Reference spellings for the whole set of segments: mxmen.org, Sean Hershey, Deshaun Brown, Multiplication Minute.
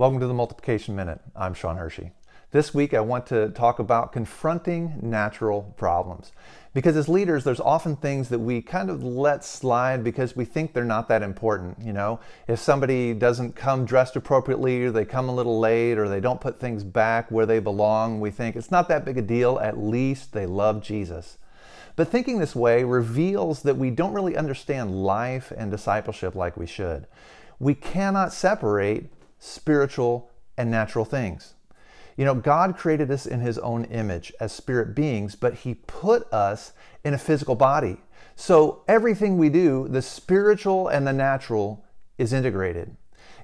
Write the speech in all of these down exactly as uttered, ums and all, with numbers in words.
Welcome to the Multiplication Minute. I'm Sean Hershey. This week I want to talk about confronting natural problems. Because as leaders, there's often things that we kind of let slide because we think they're not that important. You know, if somebody doesn't come dressed appropriately, or they come a little late, or they don't put things back where they belong, we think it's not that big a deal. At least they love Jesus. But thinking this way reveals that we don't really understand life and discipleship like we should. We cannot separate spiritual and natural things. You know, God created us in His own image as spirit beings, but He put us in a physical body. So everything we do, the spiritual and the natural, is integrated.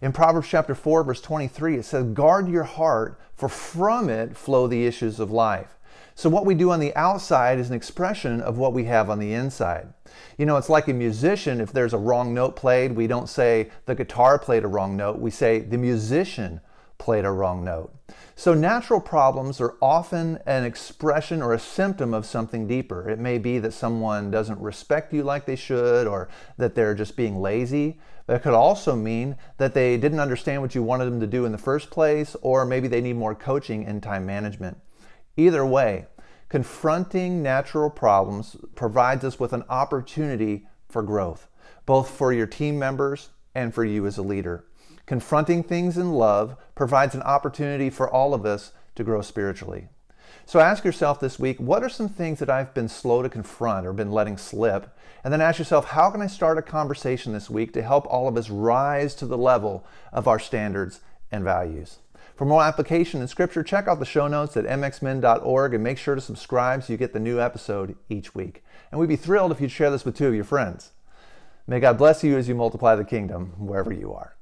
In Proverbs chapter four, verse twenty-three, it says, "Guard your heart, for from it flow the issues of life." So what we do on the outside is an expression of what we have on the inside. You know, it's like a musician. If there's a wrong note played, we don't say the guitar played a wrong note. We say the musician played a wrong note. So natural problems are often an expression or a symptom of something deeper. It may be that someone doesn't respect you like they should, or that they're just being lazy. That could also mean that they didn't understand what you wanted them to do in the first place, or maybe they need more coaching and time management. Either way, confronting natural problems provides us with an opportunity for growth, both for your team members and for you as a leader. Confronting things in love provides an opportunity for all of us to grow spiritually. So ask yourself this week, what are some things that I've been slow to confront or been letting slip? And then ask yourself, how can I start a conversation this week to help all of us rise to the level of our standards and values? For more application and scripture, check out the show notes at m x men dot org and make sure to subscribe so you get the new episode each week. And we'd be thrilled if you'd share this with two of your friends. May God bless you as you multiply the kingdom wherever you are.